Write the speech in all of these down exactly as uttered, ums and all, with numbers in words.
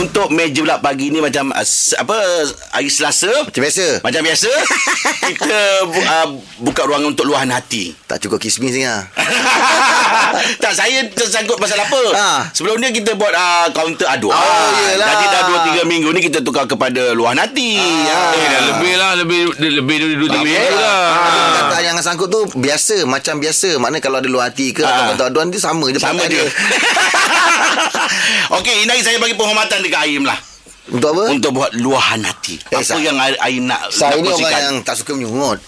Untuk meja pula pagi ni macam uh, apa hari Selasa macam biasa. Macam biasa kita bu- uh, buka ruangan untuk luahan hati. Tak cukup kismis ni ah. Tak, saya tersangkut pasal apa? Ha. Sebelum ni kita buat uh, kaunter aduan. Oh, yelah. Jadi dah dua tiga minggu ni kita tukar kepada luahan hati. Ha. Ha. Eh, dah lebih lah, lebih lebih dari dua tiga minggu lah. Kata yang sangkut tu biasa, macam biasa. Maknanya kalau ada luahan hati ke ha. atau kaunter aduan tu sama je. Sama je. Okey, ini saya bagi penghormatan dekat Aim lah. Untuk apa? Untuk buat luahan hati. Eh, apa yang Aim nak kongsikan? Saya nak ni orang yang tak suka menyungut.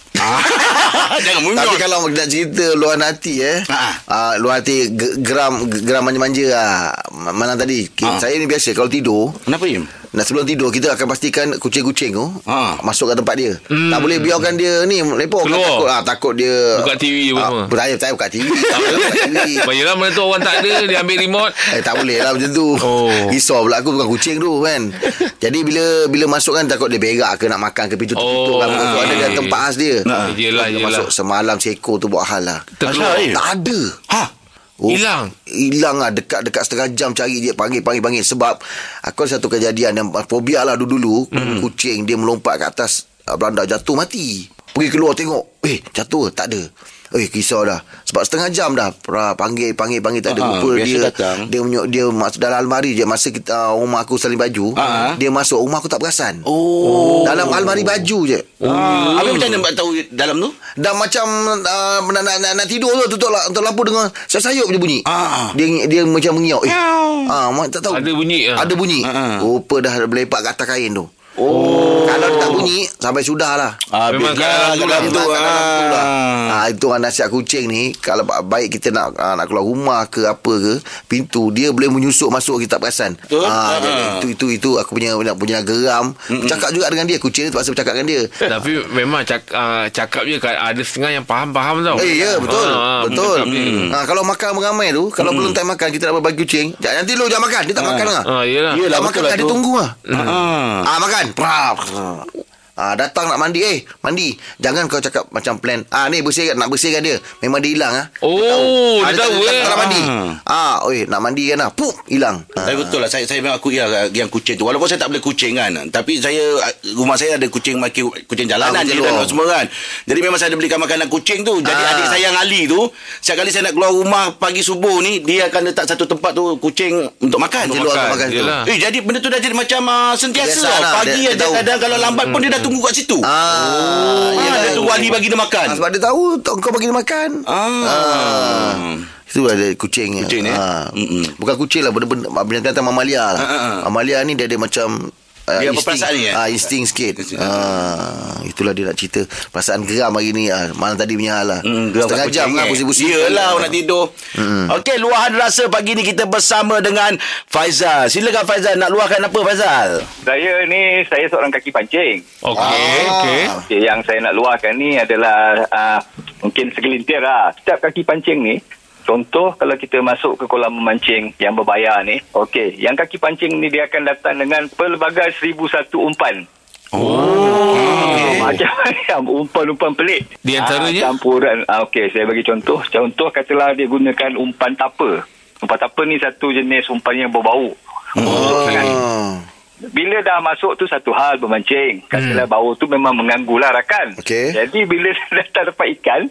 Jangan menyungut. Tapi kalau nak cerita luahan hati eh. Ha. Uh, luahan hati geram geram manja-manja lah. Malam tadi. Ha. Saya ni biasa kalau tidur. Kenapa Aim? Nah, sebelum tidur kita akan pastikan kucing-kucing tu ha. masuk ke tempat dia. Hmm. Tak boleh biarkan dia ni lepak. Takut ah, takut dia buka T V apa semua. Beraya tak buka T V. Bayalah mana tu orang tak ada dia ambil remote. Eh tak boleh lah macam tu. Oh. Risau pula aku bukan kucing tu kan. Jadi bila bila masuk kan takut dia berak ke nak makan ke pintu-pintu kan. Oh. Ada dia tempat khas dia. Nah. Yelah, yelah. Masuk semalam seekor tu buat hal lah. Terkeluar. Tak ada. Ha. Oh, hilang Hilang lah dekat-dekat setengah jam cari dia. Panggil-panggil-panggil. Sebab aku ada satu kejadian yang fobia lah dulu-dulu. Mm. Kucing dia melompat ke atas beranda jatuh mati. Pergi keluar tengok. Eh jatuh tak ada. Eh kisah dah. Sebab setengah jam dah panggil-panggil-panggil tak ada. Uh-huh, rupa dia datang. Dia menyok dia masuk dalam almari je. Masa kita rumah aku salin baju. Uh-huh. Dia masuk rumah aku tak perasan. Oh. Dalam almari baju je. Oh. Habis oh. macam mana nak tahu dalam tu? Dah macam uh, nak, nak, nak, nak tidur tu. Tutup, tutup lampu dengan sayup-sayup je bunyi. Uh-huh. Dia dia macam mengiau. Eh uh, tak tahu. Ada bunyi. Ada bunyi. Uh-huh. Rupa dah melepak ke atas kain tu. Oh. Kalau dia tak bunyi sampai sudahlah. Ah, memang kalau dalam tu lah. Ah, itu orang nasihat kucing ni, kalau baik kita nak ah, nak keluar rumah ke apa ke, pintu dia boleh menyusup masuk kita tak perasan. Ah, ah. itu itu itu aku punya punya geram. Mm-mm. Cakap juga dengan dia, kucing ni terpaksa bercakap dengan dia. Tapi memang cak, uh, cakap je ada setengah yang faham-faham tau. Eh, ya, betul. Ah, betul. Mm. Ah, kalau makan ramai tu, kalau mm. belum time makan kita nak bagi kucing, nanti lu jangan makan, dia tak ah. makan ah. Ah, yalah. Yalah, makan dia tunggulah. Ah. Ah, makan. Ah, datang nak mandi. Eh mandi. Jangan kau cakap macam plan. Ah ni bersih, nak bersihkan dia. Memang dia hilang ah. Oh dia tahu. Dia tahu mandi. Ah oi nak mandi kan ah. Pup hilang. Tapi betul lah. Saya saya memang aku ya, yang kucing tu. Walaupun saya tak boleh kucing kan. Tapi saya rumah saya ada kucing maki, kucing jalanan je dan semua kan. Jadi memang saya ada belikan makanan kucing tu. Jadi adik saya yang Ali tu, setiap kali saya nak keluar rumah pagi subuh ni, dia akan letak satu tempat tu kucing untuk makan. Untuk makan tu. Eh jadi benda tu dah jadi macam sentiasa. Pagi aja kadang kalau lambat pun dia dah tunggu kat situ. Ah, oh, ah dia tunggu Ali bagi dia makan. Ah, sebab dia tahu kau bagi dia makan. Ah. ah. Itu ada kucing. Kucing ni. Ah. Bukan kucing lah, benda-benda binatang mamalia lah. Ah, ah, ah. Mamalia ni dia ada macam dia apa perasaan ni? Ah, insting sikit. Ah, itulah dia nak cerita perasaan geram hari ni. Ah, malam tadi punya hal lah. Mm, setengah jam lah busi-busi. Yelah nak tidur. Mm. Okey, luahan rasa pagi ni kita bersama dengan Faizal. Silakan Faizal, nak luahkan apa Faizal? Saya ni saya seorang kaki pancing. Okey, ah. okey. Okay, yang saya nak luahkan ni adalah uh, mungkin segelintir lah. Setiap kaki pancing ni, contoh kalau kita masuk ke kolam memancing yang berbayar ni, okey, yang kaki pancing ni dia akan datang dengan pelbagai seribu satu umpan. Oh, okay. Macam macam umpan-umpan pelik. Di antaranya? Ha, campuran. Ha, okey, saya bagi contoh. Contoh katalah dia gunakan umpan tapa. Umpan tapa ni satu jenis umpan yang berbau. Oh. Bila dah masuk tu satu hal memancing. Katalah hmm. bau tu memang mengganggulah rakan. Okay. Jadi bila datang dapat ikan,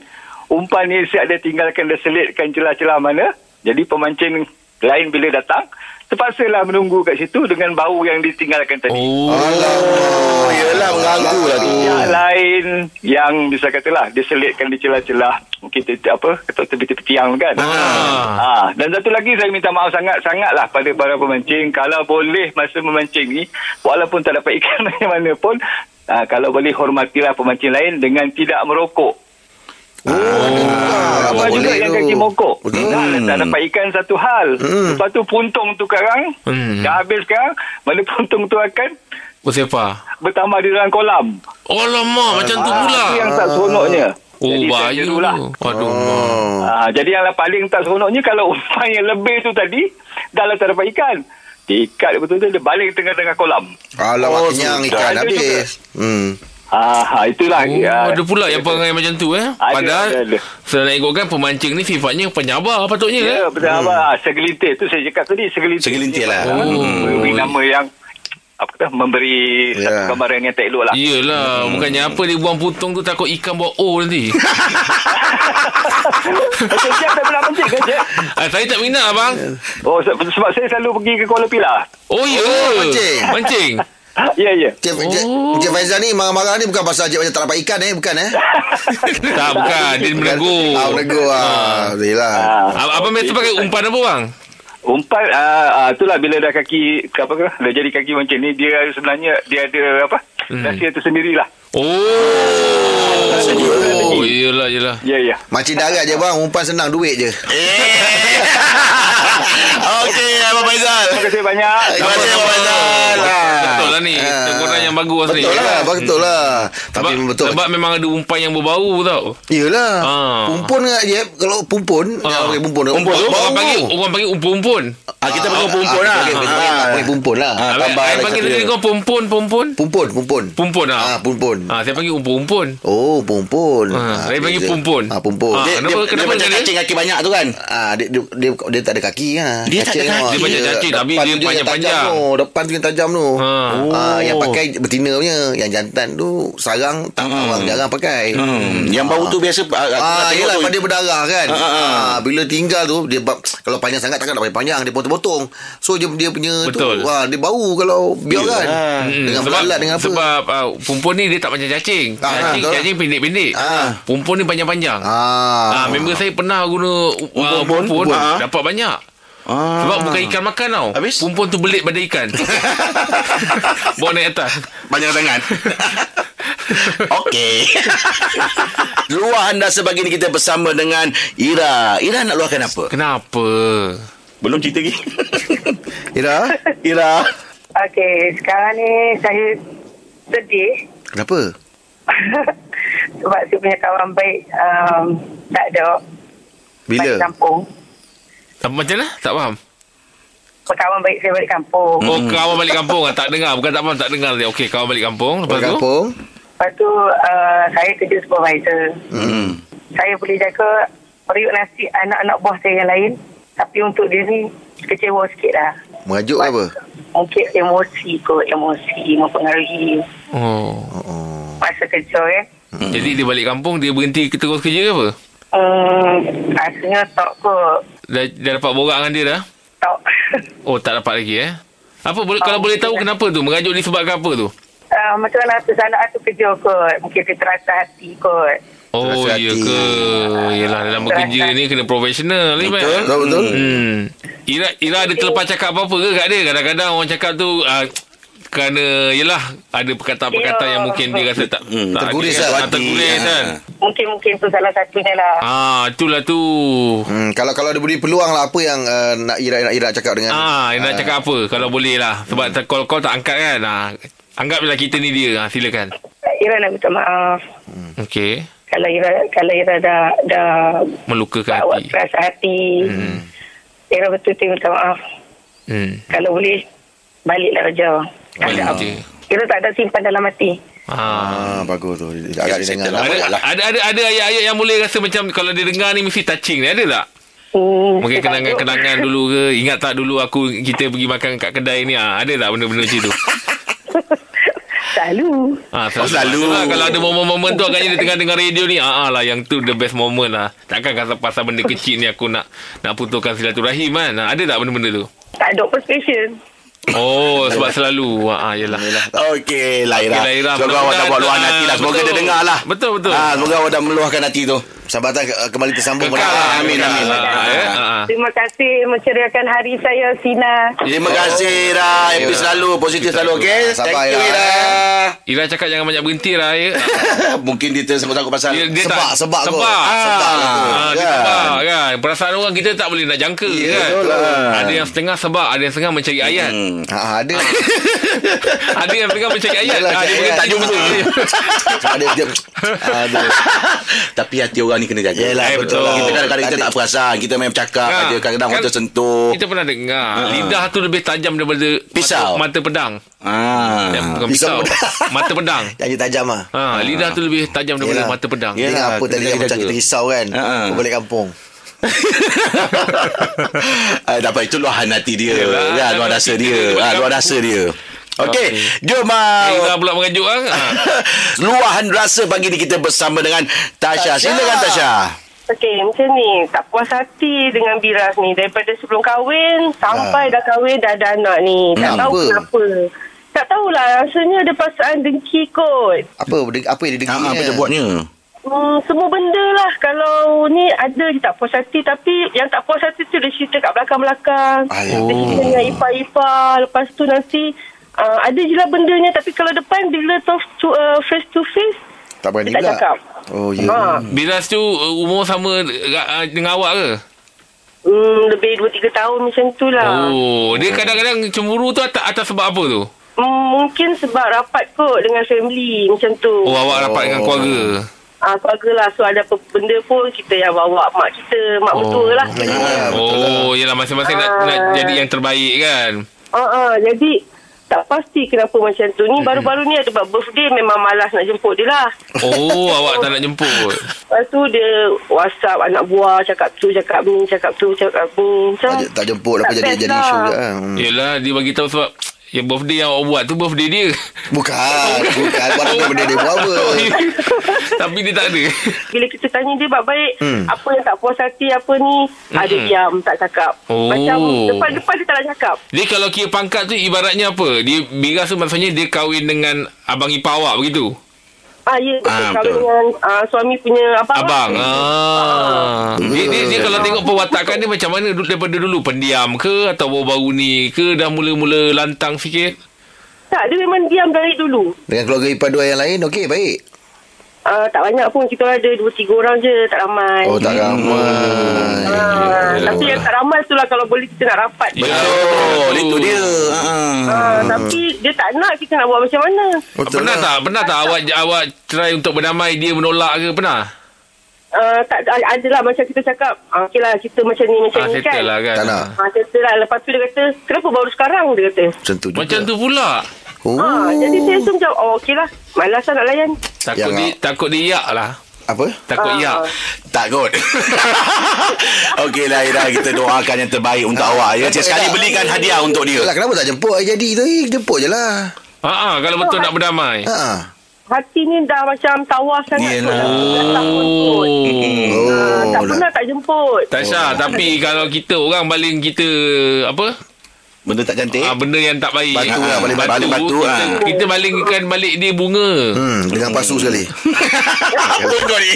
umpan ni siap dia tinggalkan, dia selitkan celah-celah mana. Jadi pemancing lain bila datang, terpaksalah menunggu kat situ dengan bau yang ditinggalkan tadi. Oh, oh yelah mengganggu lah tu. Yang lain yang bisa katalah dia selitkan di celah-celah. Mungkin apa, ketuk tepi-tepi tiang kan. Ah. Ha. Dan satu lagi saya minta maaf sangat-sangatlah pada para pemancing. Kalau boleh masa memancing ni, walaupun tak dapat ikan mana pun, ha, kalau boleh hormatilah pemancing lain dengan tidak merokok. Oh, ah, apa juga yang kaki mokok. Hmm. Dah dapat ikan satu hal. Hmm. Lepas tu puntung tu sekarang hmm. dah habis sekarang. Mana puntung tu akan bersepa, bertambah di dalam kolam. Alamak, ah, macam tu pula. Itu yang tak seronoknya. Oh, jadi bahaya lah. Aduh. Ah, jadi yang paling tak seronoknya kalau umpan yang lebih tu tadi dah lah tak dapat ikan. Ikat betul-betul dia balik tengah-tengah kolam. Alamak, oh, kenyang ikan habis. Hmm. Ah, itulah. Oh, ya. Ada pula yang perangai macam tu eh. Ada, padahal ada, ada. Saya nak ikutkan pemancing ni sifatnya penyabar patutnya. Ya, eh? penyabar. Hmm. Segelintir tu saya cakap tadi, segelintir. Segelintir lah. Oh. Beri nama yang apa kata, memberi yeah. satu gambaran yang tak elok lah. Yelah, hmm. bukannya apa dia buang putung tu takut ikan bawa O nanti. Macam Jeb tak pernah pancing ke Jeb? Ah, saya tak minat abang. Oh, sebab saya selalu pergi ke Kuala Pilah. Oh, ya. Oh, pancing. Pancing. Ya, ya. Encik Faizal ni marah-marah ni bukan pasal Encik Faizal tak dapat ikan eh. Bukan eh. Tak, bukan. Dia menegur. Ah, menegur lah. Yelah. Abang biasa pakai umpan apa bang? Umpan, uh, uh, itulah bila dah kaki apa ke, dah jadi kaki mancing ni, dia sebenarnya dia ada apa hmm. rahsia tu sendirilah. Oh, oh iyalah iyalah. Ya ya. Mancing darat je bang, umpan senang, duit je. Eh. Okey, Abang Faizal. Terima kasih banyak. Terima kasih Abang Faizal. Betul lah ni. Teguran yang bagus ni. Betul lah, betul lah. Tapi betul. Sebab memang ada umpan yang berbau tau. Iyalah. Pumpun enggak je. Kalau pumpun, pakai pumpun. Pumpun orang panggil, orang panggil pumpun. Ah, kita pakai pumpun lah. Pakai pumpun lah. Tambah lagi. Panggil dia pumpun, pumpun. Pumpun, pumpun. Pumpun ah. Ah, pumpun. Ah, saya panggil umpun-umpun. Oh, pumpun. Saya panggil pumpun. Ah, pumpun. Kenapa kenapa cacing kaki banyak tu kan? Ah, dia dia dia tak ada kaki kan. Dia tak ada kaki. Dia banyak cacing tapi dia panjang-panjang. Oh, depan tu yang tajam tu. Ah, yang pakai betina punya, yang jantan tu sarang tak orang jarang pakai. Yang bau tu biasa ah, yalah pada berdarah kan. Ah, bila tinggal tu dia kalau panjang sangat takkan nak panjang, dia potong-potong. So dia dia punya tu wah, dia bau kalau biarkan. Dengan belat dengan apa? Sebab pumpun ni dia tak macam cacing. Ah, cacing, ah, cacing pendek-pendek. Ah. Pumpun ni panjang-panjang. Ah. Ah, member saya pernah guna uh, pumpun, ah. dapat banyak. Ah. Sebab bukan ikan makan tau. Habis? Pumpun tu belit pada ikan. Bawa naik atas. Panjang tangan. Okey. Luah anda sebagi ni kita bersama dengan Ira. Ira nak luahkan apa? Kenapa? Belum cerita lagi. Ira? Ira. Okey, sekarang ni saya sedih. Kenapa? Sebab saya punya kawan baik um, tak ada. Bila? Balik kampung. Apa macam mana? Tak faham? Kawan baik saya balik kampung. Oh, hmm. kawan balik kampung. Tak dengar. Bukan tak faham, tak dengar. Okey, kawan balik kampung. Lepas balik tu? Kampung. Lepas tu, uh, saya kerja supervisor. Hmm. Saya boleh jaga periuk nasi anak-anak buah saya yang lain. Tapi untuk dia ni, kecewa sikit lah. Merajuk ke apa? Mungkin emosi kot. Emosi mempengaruhi. Oh, oh. Masa kerja kan. Hmm. Jadi dia balik kampung, dia berhenti terus kerja ke apa? Hmm, rasanya tak kot. Dah, dah dapat borak dengan dia dah? Tak. Oh, tak dapat lagi eh? Apa boleh, oh, kalau boleh tahu kenapa tu? Merajuk disebabkan apa tu? Uh, macam mana tersalah tu kerja kot. Mungkin dia terasa hati kot. Oh, iya ke? Yelah, dalam bekerja ni kena profesional ni. Betul, betul, betul. Hmm. Ira, Ira ada terlepas cakap apa-apa ke kat dia? Kadang-kadang orang cakap tu... Uh, kerana yelah ada perkataan-perkataan yeah. yang mungkin dia rasa tak hmm, tak terguris lah, terguris kan. Mungkin-mungkin tu salah satunya lah. Ah, itulah tu. Hmm, kalau kalau ada beri peluang lah apa yang uh, nak Ira nak Ira cakap dengan. Ah, Ira uh, nak cakap apa kalau boleh lah sebab hmm. call-call tak angkat kan. Ah, anggaplah kita ni dia. Ah, silakan. Ira nak minta maaf. Hmm. Okey. Kalau Ira kalau Ira dah dah melukakan hati. Perasa hati. Hmm. Ira betul-betul minta maaf. Hmm. Kalau boleh baliklah kerja. Tak Ira tak ada simpan dalam hati. Ah, bagus tu. Agak dengar lah. Ada, ada ada ada ayat-ayat yang boleh rasa macam kalau dia dengar ni mesti touching ni, ada tak? Hmm, mungkin kenangan-kenangan dulu ke, ingat tak dulu aku kita pergi makan kat kedai ni, ah, ada tak benda-benda macam tu? Selalu. Ah, selalu. Oh, selalu. Lah, kalau ada momen-momen tu agaknya dia tengah dengar radio ni, ah, ah lah yang tu the best moment lah. Takkan kata pasal benda kecil ni aku nak nak putuskan silaturahim kan. Ah, ada tak benda-benda tu? Tak ada pun special. Oh, sebab selalu. Ha, yelah. Okey, Laira. Okay, semoga awak dah buat luahan hati lah. Semoga betul, dia dengar lah. Betul, betul. Ha, semoga awak dah meluahkan hati tu. Sahabatan kembali tersambung. Kekal, amin, amin. Terima kasih menceriakan hari saya, Sina. Terima kasih, Ira. Happy selalu. Positif selalu, okey? Thank you, Ira. Ira cakap jangan banyak berhenti, Ira. Mungkin dia tersebut-sebut pasal sebab. Sebab kot. Sebab kan. Perasaan orang kita tak boleh nak jangka kan. Ada yang setengah sebab, ada yang setengah mencari ayat. Ha, ada ada yang pegang mencari ayat. Dia mungkin tak jumpa. Tapi hati orang ni kena jaga. Yelah, eh, betul. betul. Kita kadang-kadang kita tak perasan. Kita main bercakap ha, aja. Kadang-kadang kan, kita sentuh. Kita pernah dengar. Ha. Lidah tu lebih tajam daripada pisau. Mata, mata pedang. Ah, ha. Bukan pisau. pisau. Mata pedang. Jadi tajam lah. Ha. Ha. Lidah tu lebih tajam daripada yelah. Mata pedang. Yelah, apa tadi macam kita risau kan. Ha. Balik kampung. Ah, dapat itu luahan hati dia. Ya, luahan rasa dia. Ah, luahan rasa dia. Okey, jom Ira pula mengejut ah. Luahan rasa pagi ni kita bersama dengan Tasha. Silakan Tasha. Okey, macam ni, tak puas hati dengan Biras ni daripada sebelum kahwin sampai ha. dah kahwin dah ada anak ni. Tak hmm, tahu apa? kenapa. Tak tahulah, rasanya ada perasaan dengki kot. Apa apa yang dia dengki? Ha, apa dia buatnya? Hmm, semua benda lah. Kalau ni ada je tak puas hati. Tapi yang tak puas hati tu dia cerita kat belakang-belakang. Ayuh. Dia cerita dengan ipar-ipar. Lepas tu nanti uh, ada je lah bendanya. Tapi kalau depan bila talk to, uh, face to face tak berani pula. Tak cakap. Oh ya yeah. ha. Bilas tu uh, umur sama uh, dengan awak ke? Hmm, lebih dua tiga tahun macam tu lah. Oh, dia kadang-kadang cemburu tu atas, atas sebab apa tu? Hmm, mungkin sebab rapat kot dengan family macam tu. Oh, awak rapat oh. dengan keluarga. Ah, keluarga lah. So ada apa benda pun kita yang bawa mak kita, mak oh. mertua lah. Yeah, oh, lah. Yelah masing-masing uh, nak, nak jadi yang terbaik kan. Uh, uh, jadi tak pasti kenapa macam tu. Ni baru-baru ni ada buat birthday, memang malas nak jemput dia lah. Oh, awak tak nak jemput. Lepas tu dia WhatsApp anak buah, cakap tu, cakap ni, cakap tu, cakap ni. Macam tak jemput lah pun jadi, jadi isu juga. Hmm. Yelah, dia bagi tahu sebab yang birthday yang awak buat tu birthday dia. Bukan Bukan Bukan birthday dia buat apa. Tapi dia tak ada. Bila kita tanya dia baik-baik hmm. apa yang tak puas hati apa ni hmm. ada diam, tak cakap. oh. Macam depan-depan dia tak nak cakap. Dia kalau kira pangkat tu ibaratnya apa? Dia Biras tu maksudnya dia kahwin dengan abang ipar awak begitu? Ah, ya, ah, kahwin dengan uh, suami punya abang. Abang lah. ah. Ah. Dia, dia, dia kalau tengok perwatakan dia macam mana daripada dulu? Pendiam ke atau baru-baru ni ke dah mula-mula lantang fikir? Tak, dia memang diam dari dulu. Dengan keluarga ipar dua yang lain, okey, baik. Uh, tak banyak pun, kita ada dua tiga orang je, tak ramai. Oh, tak ramai. Hmm. Ha, yeah. Tapi yang tak ramai itulah kalau boleh kita nak rapat. Betul, yeah. itu dia. Ha. Ha, tapi dia tak nak, kita nak buat macam mana? Betul pernah lah. tak? Pernah tak, tak awak awak try untuk berdamai, dia menolak ke? Pernah? Uh, tak ada lah, macam kita cakap ah, okey lah kita macam ni macam ah, ni kan settle lah kan ah, settle lah. Lepas tu dia kata kenapa baru sekarang dia kata macam tu, macam tu pula. oh. ah, jadi saya tu macam oh, okey lah, malas lah nak layan. Takut dia, takut dia iak lah. Apa? Takut iak. Uh. Takut. Okeylah Ira, kita doakan yang terbaik untuk uh, awak ya. Sekali belikan hadiah untuk dia. Yalah, kenapa tak jemput jadi tu? Jemput je lah. Haa, kalau betul nak berdamai. Haa, hati ni dah macam tawar sangat. Yelah. Oh. Uh, tak pernah tak jemput. Tasha, oh. tapi kalau kita orang baling kita apa? Benda tak cantik. Ah, benda yang tak baik. Batu lah, baling batu. batu, batu kita, ah. kita balingkan balik dia bunga. Hmm, dengan pasu sekali. Bodoh ni.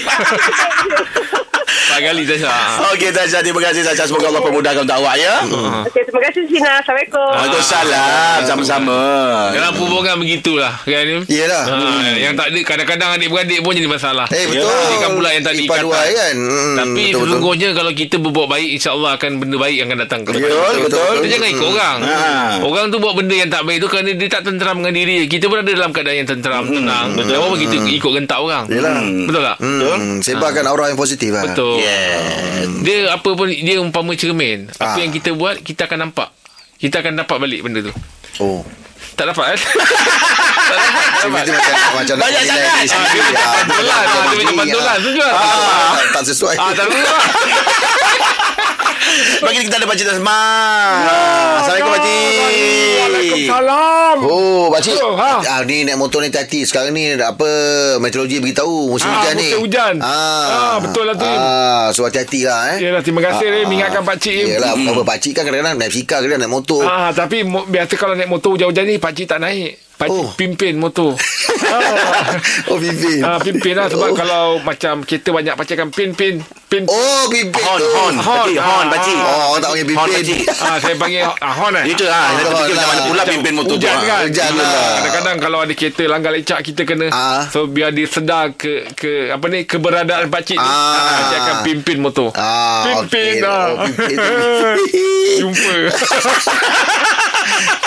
Pagali Tasha. Okey Tasha, terima kasih Tasha. Semoga Allah permudahkan untuk awak ya. Hmm. Okey, terima kasih Sina. Assalamualaikum. Waalaikumsalam. Sama-sama. Dalam hubungan begitulah kan. Iyalah. Ha, hmm. yang tak ada kadang-kadang adik-beradik pun jadi masalah. Eh betul. Dia kan pula yang tak diikat kan. Hmm, tapi sesungguhnya kalau kita berbuat baik insya-Allah akan benda baik yang akan datang kepada kita. Betul, betul. Kita jangan ikut orang. Ha. Orang tu buat benda yang tak baik tu kerana dia tak tenteram dengan diri. Kita pun ada dalam keadaan yang tenteram, hmm. tenang. Betul. Apa kita ikut rentak orang? Iyalah. Betul tak? Betul. Sebarkan aura yang positif. Betul. Yeah. Dia apa pun dia umpama cermin. Apa ah. yang kita buat kita akan nampak. Kita akan dapat balik benda tu. Oh. Tak dapat kan? Tak dapat. Cermin tu macam macam banyak sangat. Dia macam pantulan tu juga. Tak sesuai. Ah, tak sesuai. Bagi kita ada Pakcik Tasman. Assalamualaikum Pakcik. Waalaikumsalam. Oh Pakcik, ah, ni naik motor ni hati-hati. Sekarang ni apa, meteorologi beritahu musim hujan ni. Musim hujan. Ah, betul lah tu. Ah, so hati-hati lah eh. Yalah, terima kasih Rim ingatkan Pakcik. Yalah, apa Pakcik kan kadang-kadang naik sikar, kadang-kadang naik motor. Ah, tapi biasa kalau naik motor hujan-hujan ni Pakcik tak naik. Pakcik pimpin motor. Oh pimpin. Ah, pimpin lah sebab kalau macam kereta banyak Pakcik kan pimpin. Oh pimpin. Hon, hon, hon. Pakcik. Oh, tak panggil pimpin. Ah, saya panggil hon eh. Itu ah, saya fikir macam mana pula pimpin motor tu. Kadang-kadang kalau ada kereta langgar lecak kita kena. So biar dia sedar ke ke apa ni keberadaan Pakcik ni. Dia akan pimpin motor. Pimpin dah. Jumpa.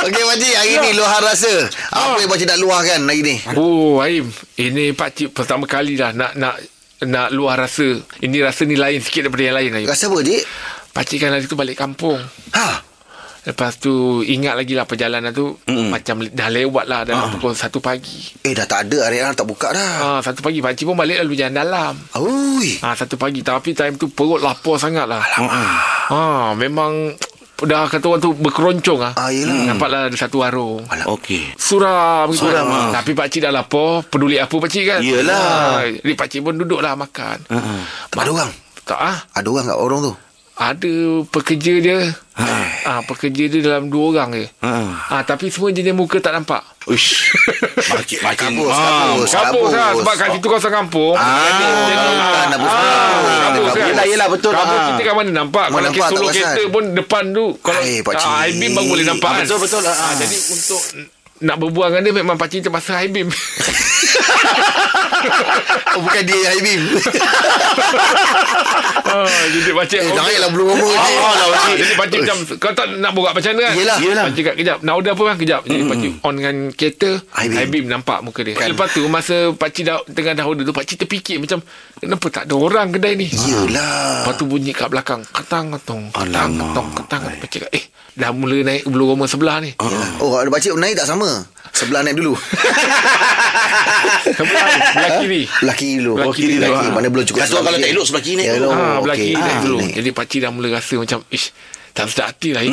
Okey Pakcik, hari ni luahan rasa. Apa yang Pakcik nak luahkan hari ni? Oh Rahim, ini Pakcik pertama kali dah nak nak nak luar rasa. Ini rasa ni lain sikit daripada yang lain. Ayub. Rasa apa, Dik? Pakcik kan hari tu balik kampung. Ha? Lepas tu ingat lagi lah perjalanan tu. Mm-mm. Macam dah lewat lah. Dah uh-huh. pukul satu pagi. Eh dah tak ada, area tak buka dah. Satu pagi pakcik pun balik lalu jalan dalam. Ui. Ha, satu pagi. Tapi time tu perut lapar sangat lah. Ha, memang dah kata orang tu berkeroncong lah. Ah, nampaklah ada satu warung. Okey. Suram Suram ah. Tapi pakcik dah lapar. Peduli apa pakcik kan. Yelah. Jadi pakcik pun duduk lah makan. uh-huh. Ada orang? Tak ah. Ha? Ada orang kat warung tu? Ada pekerja dia. Ah, ha, pekerja dia dalam dua orang je. Ha. ha tapi semua jenis muka tak nampak. Ush. Makin makin kabus, kabus, kabus, kabus. Sebab kat situ kawasan kampung. Ah, tak nampak. Yalah yalah betul. Kabus kita kat mana nampak? Kalau kita solo kereta pun depan tu kalau I-beam baru boleh nampak. Betul betul. Ah, jadi untuk nak berbual dengan dia memang pakcik terpaksa I-beam. Oh, bukan dia yang I-beam. Oh, jadi pakcik eh, okay. Lah belum ngomong. Oh, lah, jadi pakcik macam kau tak nak borak macam mana kan. Yelah, yelah. Pakcik kat kejap nak order apa kan kejap. Jadi mm-hmm. pakcik on dengan kereta I-beam. I-beam nampak muka dia kan. Lepas tu masa pakcik dah, tengah dah order tu pakcik terfikir macam kenapa tak ada orang kedai ni. Yelah. Lepas tu bunyi kat belakang ketang ketong ketang ketong ketang. Pakcik kat eh dah mula naik bulu rumah sebelah ni. Yelah. Oh kalau pakcik naik tak sama. Sebelah naik dulu. Sebelah belah kiri. Belah kiri dulu. Belah kiri dulu. Mana belum cukup. Kalau tak elok sebelah kiri naik dulu. Ha, belah kiri naik dulu. Jadi pakcik dah mula rasa macam ish, tak sedap hati lah.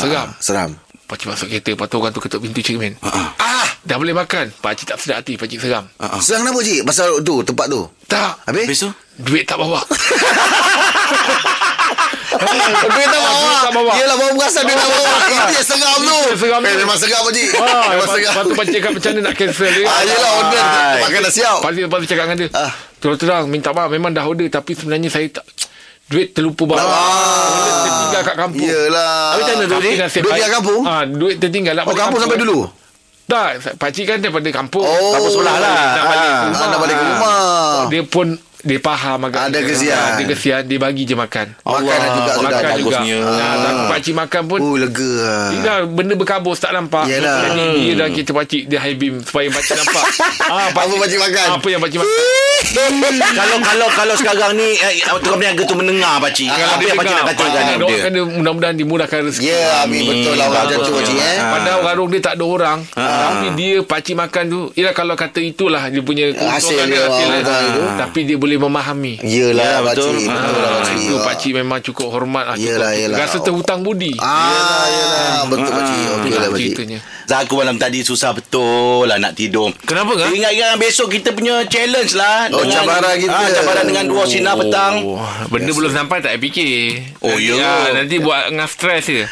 Seram. Seram. Pakcik masuk kereta. Lepas tu orang tu ketuk pintu cik men. Ah, dah boleh makan. Pakcik tak sedap hati. Pakcik seram. Seram kenapa cik? Pasal tu tempat tu? Tak. Habis tu? Duit tak bawa. Duit tak bawa. Yelah bawa berasa duit tak bawa. Itu yang seram tu. Memang seram pakcik. Lepas tu pakcik cakap macam mana nak cancel dia. Yelah order makan dah siap. Lepas tu cakap dengan dia terang-terang minta maaf memang dah order. Tapi sebenarnya saya tak, duit terlupa bawa. Duit tertinggal kat kampung. Yelah. Habis macam mana duit ni? Duit kat kampung? Duit tertinggal. Oh kampung sampai dulu? Tak, pakcik kan daripada kampung. Kampung sebelah lah. Nak balik ke rumah. Dia pun dia faham agak ada kesian. Ada kesian. Dia bagi je makan. Makan juga. Makan juga. Nah, pakcik makan pun oh lega lah. Dia dah benda berkabus tak nampak. Yelah. Jadi dia dah kita pakcik dia high beam supaya pakcik nampak. Ah, apa pakcik makan? Apa yang pakcik makan? Kalau kalau kalau sekarang ni tukang peniaga tu mendengar pakcik. Apa yang pakcik nak katakan dia? Doakan dia mudah-mudahan dimudahkan rezeki. Ya, amin. Betul lah orang macam tu pakcik eh. Padahal warung dia tak ada orang. Tapi dia pakcik makan tu. Yelah kalau kata itulah dia punya keuntungan dia. Tapi dia boleh memahami. Yelah betul. Pakcik, betul lah, pakcik. Itu pakcik memang cukup hormat lah, yelah, cukup. Yelah. Rasa terhutang budi. Yelah, yelah. Betul pakcik. Itulah ceritanya. Aku malam tadi susah betul lah nak tidur. Kenapa kan? Ingat-ingat besok kita punya challenge lah. Oh dengan, cabaran kita ah, cabaran dengan dua oh. sinar petang. Benda yes. belum sampai tak fikir. Oh ya yeah. yeah, nanti buat dengan stres je.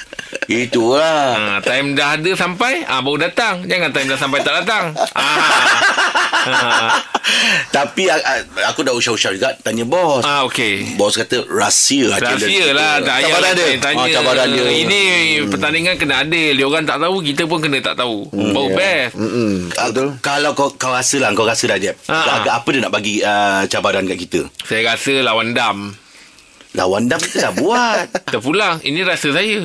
Itulah ha, time dah ada sampai ah ha, baru datang. Jangan time dah sampai tak datang. ha. Ha. Tapi aku dah usah-usah juga tanya bos. Ah okey. Bos kata rahsia aja. Rahsia lah tak payah tanya. Cabaran dia. Ini hmm. pertandingan kena adil. Dia orang tak tahu, kita pun kena tak tahu. Hmm. Baru yeah. best. Hmm. Betul. Kalau kau kau rasalah, kau rasa dah Jeb. Agak apa dia nak bagi uh, cabaran kat kita? Saya rasa lawan dam. Lawan dam kita dah buat. Terpulang. Ini rasa saya.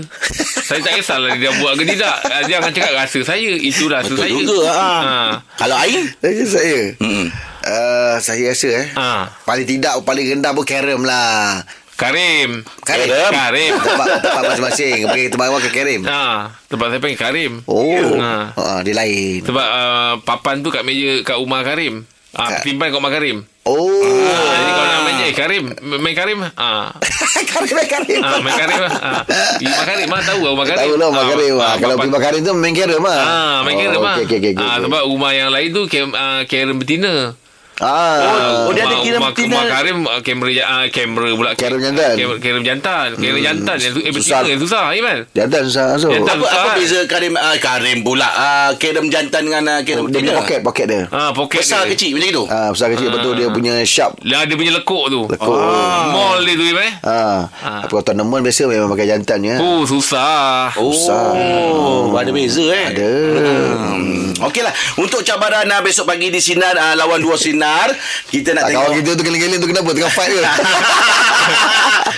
Saya tak kisahlah dia buat ke tidak. Dia akan cakap rasa saya. Itu rasa betul saya. Betul juga. Ha. Ha. Kalau air? Rasa saya. Hmm. Uh, saya rasa eh. Ha. Paling tidak, paling rendah pun Karim lah. Karim. Karim. Karim. Tempat, tempat masing-masing. Pergi tempat awal ke Karim. Ha. Tempat saya panggil Karim. Oh. Ha. Ha. Dia lain. Sebab uh, papan tu kat meja kat rumah Karim. Ah, ha. Timpan kat rumah Karim. Oh. Ha, jadi kalau nak main eh, Karim, main Karim. Ah. Ha. Karim main Karim. Ah, main Karim lah. Ah. Main Karim mah tahu lah, Karim. Tahu lah rumah Karim. Ah, kalau pergi makan Karim tu main Karim mah. Ah, main Karim mah. Ah, sebab rumah yang lain tu Karim uh, betina. Ah, oh, oh dia ada Karim betina. Rumah Karim kamera uh, kamera pula. Karim jantan. Karim jantan. Karim jantan yang eh, betina yang susah Iman. Jantan susah. So. Jantan apa, susah. Apa beza Karim uh, Karim pula uh, Karim jantan dengan uh, Karim oh, betina? Dia poket poket dia. Ah, poket besar dia. Kecil macam itu. Ah, besar kecil ah. Betul dia punya sharp. Lah dia punya lekuk tu. Lekuk. Ah. Mall dia tu Iman. Ah. ah. Apa tournament biasa memang pakai jantan ya. Oh, susah. Oh. Susah. Oh, ada beza eh. Ada. Hmm. Okeylah, untuk cabaran uh, besok pagi di Sinar uh, lawan dua sinar Sinar. Kita nak tak tengok kawan kita tu geleng-geleng tu kenapa? Tengah fight ke?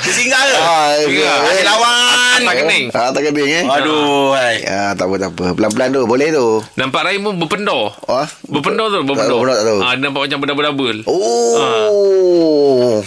Singgah ke? Ah, ada lawan. Tak kening. Ah, tak kening eh. Aduh. Ah, tak apa tak apa. Pelan-pelan tu boleh tu. Nampak Rahim pun berpendor. Ah, berpendor tu, berpendor. Ah, nampak macam berdabel-dabel. Oh.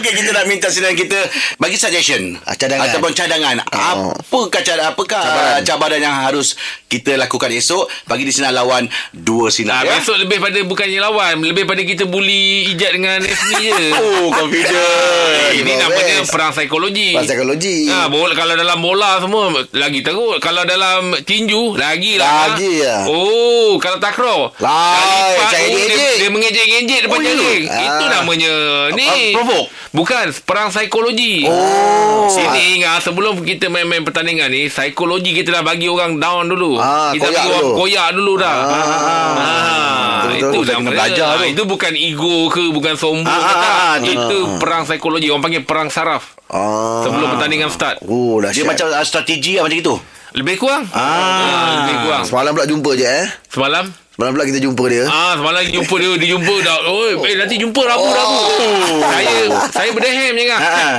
Okey, kita nak minta sila kita bagi suggestion cadangan ataupun cadangan. Oh. Apakah cadangan, apakah cabaran. cabaran yang harus kita lakukan esok bagi di Sinar lawan dua Sinar. Ha, ya? Esok lebih pada bukannya lawan, lebih pada kita bully Ijat dengan F B je. Oh, confident. Ini namanya perang psikologi. Perang psikologi. Ha, bola, kalau dalam bola semua lagi teruk, kalau dalam tinju lagi lah. Lagi lah. Ya. Oh, kalau takraw. Lah, dia, dia mengejek-ngejek depan oh, jaring. Ha. Itu namanya ni. Provok. Bukan perang psikologi. Oh. Sini ingat sebelum kita main-main pertandingan ni, psikologi kita dah bagi orang down dulu. Ha, kita koyak dulu. Koyak dulu dah. Ha, ha, ha. Itu dah belajar tu. Itu bukan ego ke, bukan sombong ha, ke tak. Ha, ha, itu ha. Perang psikologi. Orang panggil perang saraf. Ha. Sebelum pertandingan start. Oh, dah dia syat. Macam strategi lah macam itu. Lebih kurang. Ha. Ha, lebih kurang. Semalam pula jumpa je eh. Semalam? Semalam pula kita jumpa dia. Ah, semalam kita jumpa dia, dia jumpa dah. Oh, eh nanti jumpa Rabu Rabu. Oh. Saya saya berdehem je kan. Ha.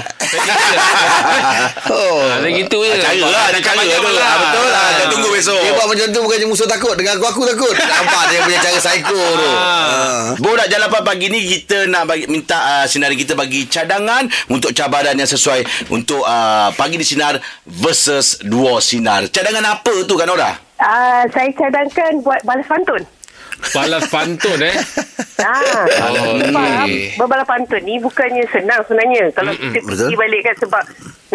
Oh. Ha, gitu je. Caralah nak cari tu. Lah. Betul lah. Kita ha. tunggu besok. Dia buat macam tu bukan musuh takut, dengan aku aku takut. Nampak dia punya cara psycho tu. Ha. Ha. Borak Jalapan pagi ni kita nak bagi, minta uh, Sinar kita bagi cadangan untuk cabaran yang sesuai untuk uh, pagi di Sinar versus Dua Sinar. Cadangan apa tu kan Nora? Uh, saya cadangkan buat balas pantun. Balas pantun eh? Ah, oh, sebab okay. Berbalas pantun ni bukannya senang sebenarnya. Kalau Mm-mm, kita pergi balikkan sebab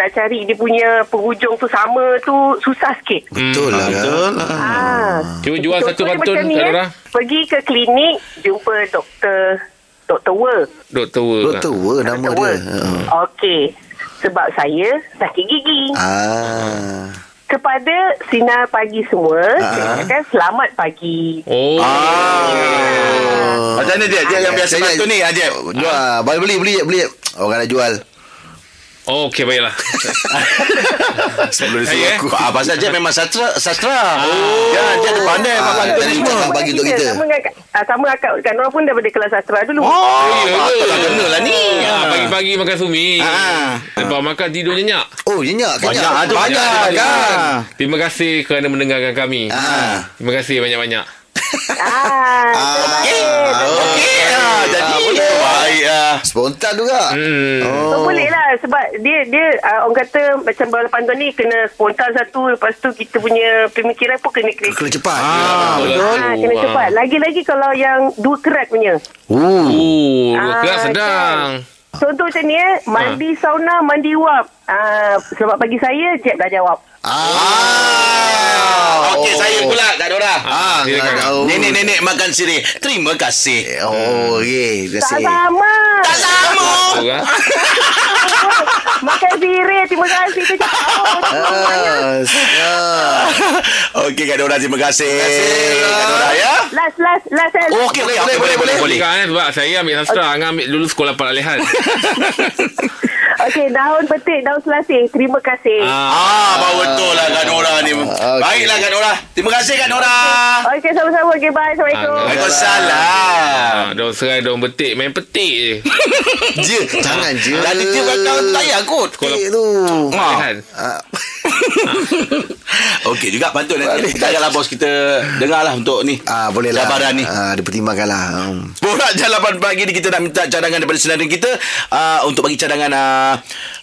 nak cari dia punya penghujung tu sama tu susah sikit. Betul lah. Betul lah. Ah, cuba jual satu pantun. Kan, pergi ke klinik jumpa doktor Doktor Wer. Doktor Wer. Doktor Wer nama dia. Uh. Okey. Sebab saya sakit gigi. Ah. Kepada Sinar pagi semua, saya katakan selamat pagi. Oh. Macam mana dia? Dia yang biasa pantun ni, Ajab. Jual. Beli, beli, beli. Orang dah jual. Oh, okey, baiklah. Sebelum disuruh aku. Abang Ajab memang sastra. Sastra. Oh. Ya, dia pandai. Pantun semua. Bagi untuk kita. Sama akak kan. Orang pun daripada kelas sastra dulu. Oh, ya. Tak kena lah ni. Pagi-pagi makan sumi. Lepas makan tidur nyenyak. Oh, nyenyak. Banyak. Banyak kan. Terima kasih kerana mendengarkan kami. Terima kasih banyak-banyak. Okey. Okey. Jadi baik ah. Spontan juga. Oh, boleh lah. Sebab dia dia uh, orang kata macam bola pantun ni kena spontan satu, lepas tu kita punya pemikiran pun kena kreatif. Kena cepat. Ah, betul. Ah, kena cepat. Lagi-lagi kalau yang dua kerat punya. Oh, dua kerat sedang. Contoh macam ni eh, mandi ha. sauna, mandi uap. Ah, selamat pagi saya, Jeb dah jawab. Ah. Okey, oh. saya pula Kak Dora. Ah, nenek-nenek makan sirih. Terima kasih. Oh, ye, terima kasih. Tak sama. Tak sama. Makan sirih, terima kasih tu cakap. Ah. Okey Kak Dora, terima kasih. Terima kasih Kak Dora ya. Last last last. Okey, boleh boleh boleh. Boleh kan sebab saya ambil sastra, Angah ambil lulus sekolah peralihan. Okey, daun petik, daun selasih. Terima kasih. Ah, bawa betul lah Kak Nora ni. Okay. Baiklah Kak Nora. Terima kasih Kak Nora. Okey, okay, sama-sama. Okay, bye. Assalamualaikum. Waalaikumsalam. Ah, daun serai, daun petik. Main petik je. je. Jangan je. Dah dia bakal tayang kot. Sekolah tu. Kan? Okey juga pantun. Kita jalan bos kita dengar lah untuk ni. Ah, boleh lah. Cabaran ni. Ah, dipertimbangkan lah. Borak Jalapan pagi ni kita nak minta cadangan daripada senarai kita uh, untuk bagi cadangan uh,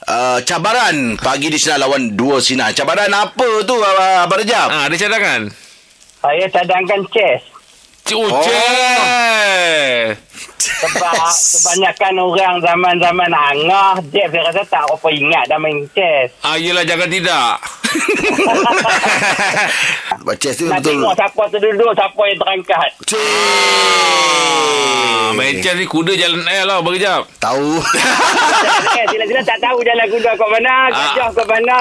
Uh, cabaran pagi di Sinar lawan dua Sinar. Cabaran apa tu uh, Abang Ajab? Ha, ada cadangan? Saya cadangkan chess. Oh, chess. Sebab kebanyakan orang zaman-zaman Angah, Jeb, saya rasa tak apa ingat dah main chess. Ah, yelah, jangan tidak. Chess tu nak betul. Nak tengok siapa terduduk, siapa yang terangkat. Ah, main chess ni kuda jalan air lah, Abang Ajab. Tahu. Sila-sila tak tahu jalan kuda kat mana, gajah kat mana.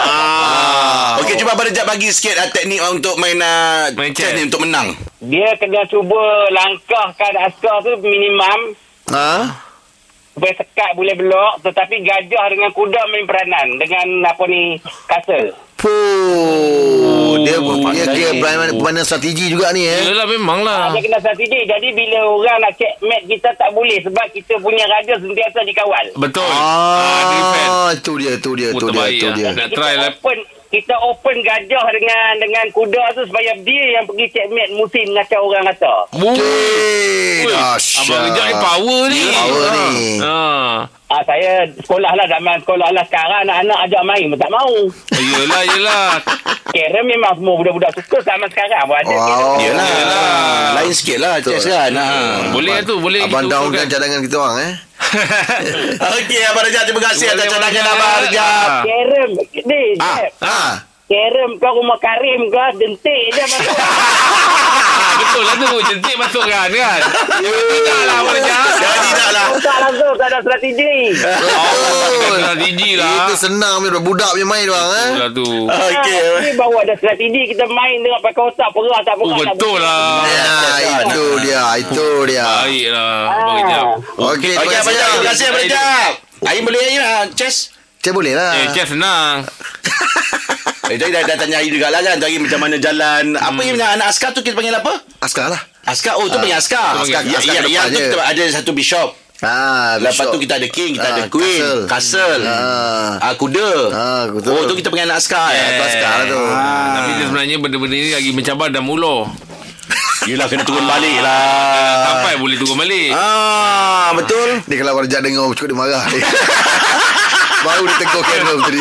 Ah. Okey, cuba Abang Ajab bagi sikit uh, teknik uh, untuk main, uh, main chess ni untuk menang. Dia kena cuba langkahkan askar tu minimum. Ha? Boleh sekat, boleh belok. Tetapi gajah dengan kuda main peranan. Dengan apa ni, castle. Puh. dia dia kira permainan strategi juga ni eh. Yalah memanglah. Ha, dia kena strategi. Jadi bila orang nak check match kita tak boleh sebab kita punya radius sentiasa dikawal. Betul. Ah, tu dia tu dia tu dia tu dia. Nak try lah. Kita open gajah dengan dengan kuda tu supaya dia yang pergi checkmate musim ngacau orang kata. Weh, Abang Ajab ni power ni. Power ni. Ha. Ah, saya sekolah lah, zaman sekolah lah sekarang anak-anak ajak main pun tak mau. Yelah, yelah. Kira memang semua budak-budak suka zaman sekarang pun ada. Wow. Yelah, yelah. Lain sikit lah. Cik kan. Hmm. Boleh tu, boleh. Abang downkan cadangan kita orang eh. Okey, Abang Ajab, terima kasih atas cadangan Abang Ajab. Kira, ni, Jeb. Kira kau rumah Karim kau, jentik je masuk. Betul lah tu, jentik masuk kan kan. Tidak lah Abang Ajab. Jadi tak lah. Tak langsung, tak ada strategi. Oh, strategi lah. Itu senang budak punya main bang. Itulah tu. Okey. Ini bawa ada strategi, kita main dengan pakai otak, perah tak perah. Betul lah. Itu dia, itu dia. Baiklah Abang Ajab. Okey, terima kasih Abang Ajab. Ain boleh Ain chess? Chess boleh lah. Eh, chess senang. Eh, tadi dah, dah tanya hari juga lah kan. Tadi macam mana jalan. Apa hmm. yang anak askar tu kita panggil apa? Askar lah. Askar, oh tu panggil askar. Askar, askar, askar yang tu kita ada satu bishop. Ah, lepas tu kita ada king, kita ah, ada queen, castle, castle. Ah. Ah, kuda. Ah, kuda. Oh tu kita panggil anak askar. Yeah. Eh, askar lah tu. Ah. Ah. Tapi dia sebenarnya benda-benda ni lagi mencabar dan mula. Yelah kena turun ah, balik lah. Sampai boleh turun balik. Ah, betul. Dia kalau kerja dengar cukup dia marah. Baru dia tegur kamera tadi.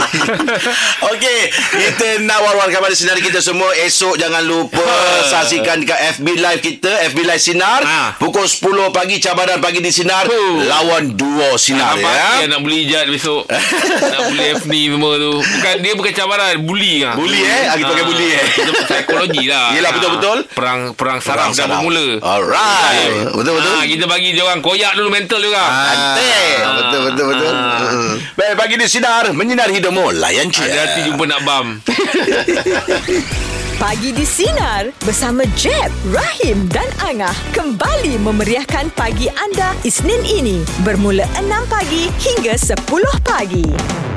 Okey, kita nak war-warkan pada sinar kita semua. Esok jangan lupa saksikan dekat F B Live kita, F B Live Sinar, ha. Pukul sepuluh pagi cabaran pagi di Sinar. Puh. Lawan duo Sinar ya. Apa nak beli jad besok? Nak beli F B semua tu. Bukan dia bukan cabaran, buli ah. Buli eh, kita pakai buli eh. Psikologi lah. Yelah betul-betul. Perang perang saraf dah bermula. Alright. Betul-betul. Ha, kita bagi dia orang koyak dulu mental dia orang. Betul betul betul. Baik bagi Pagi di Sinar, menyinar hidupmu, layan je. Hati-hati jumpa nak bam. Pagi di Sinar bersama Jeb, Rahim dan Angah kembali memeriahkan pagi anda Isnin ini bermula enam pagi hingga sepuluh pagi.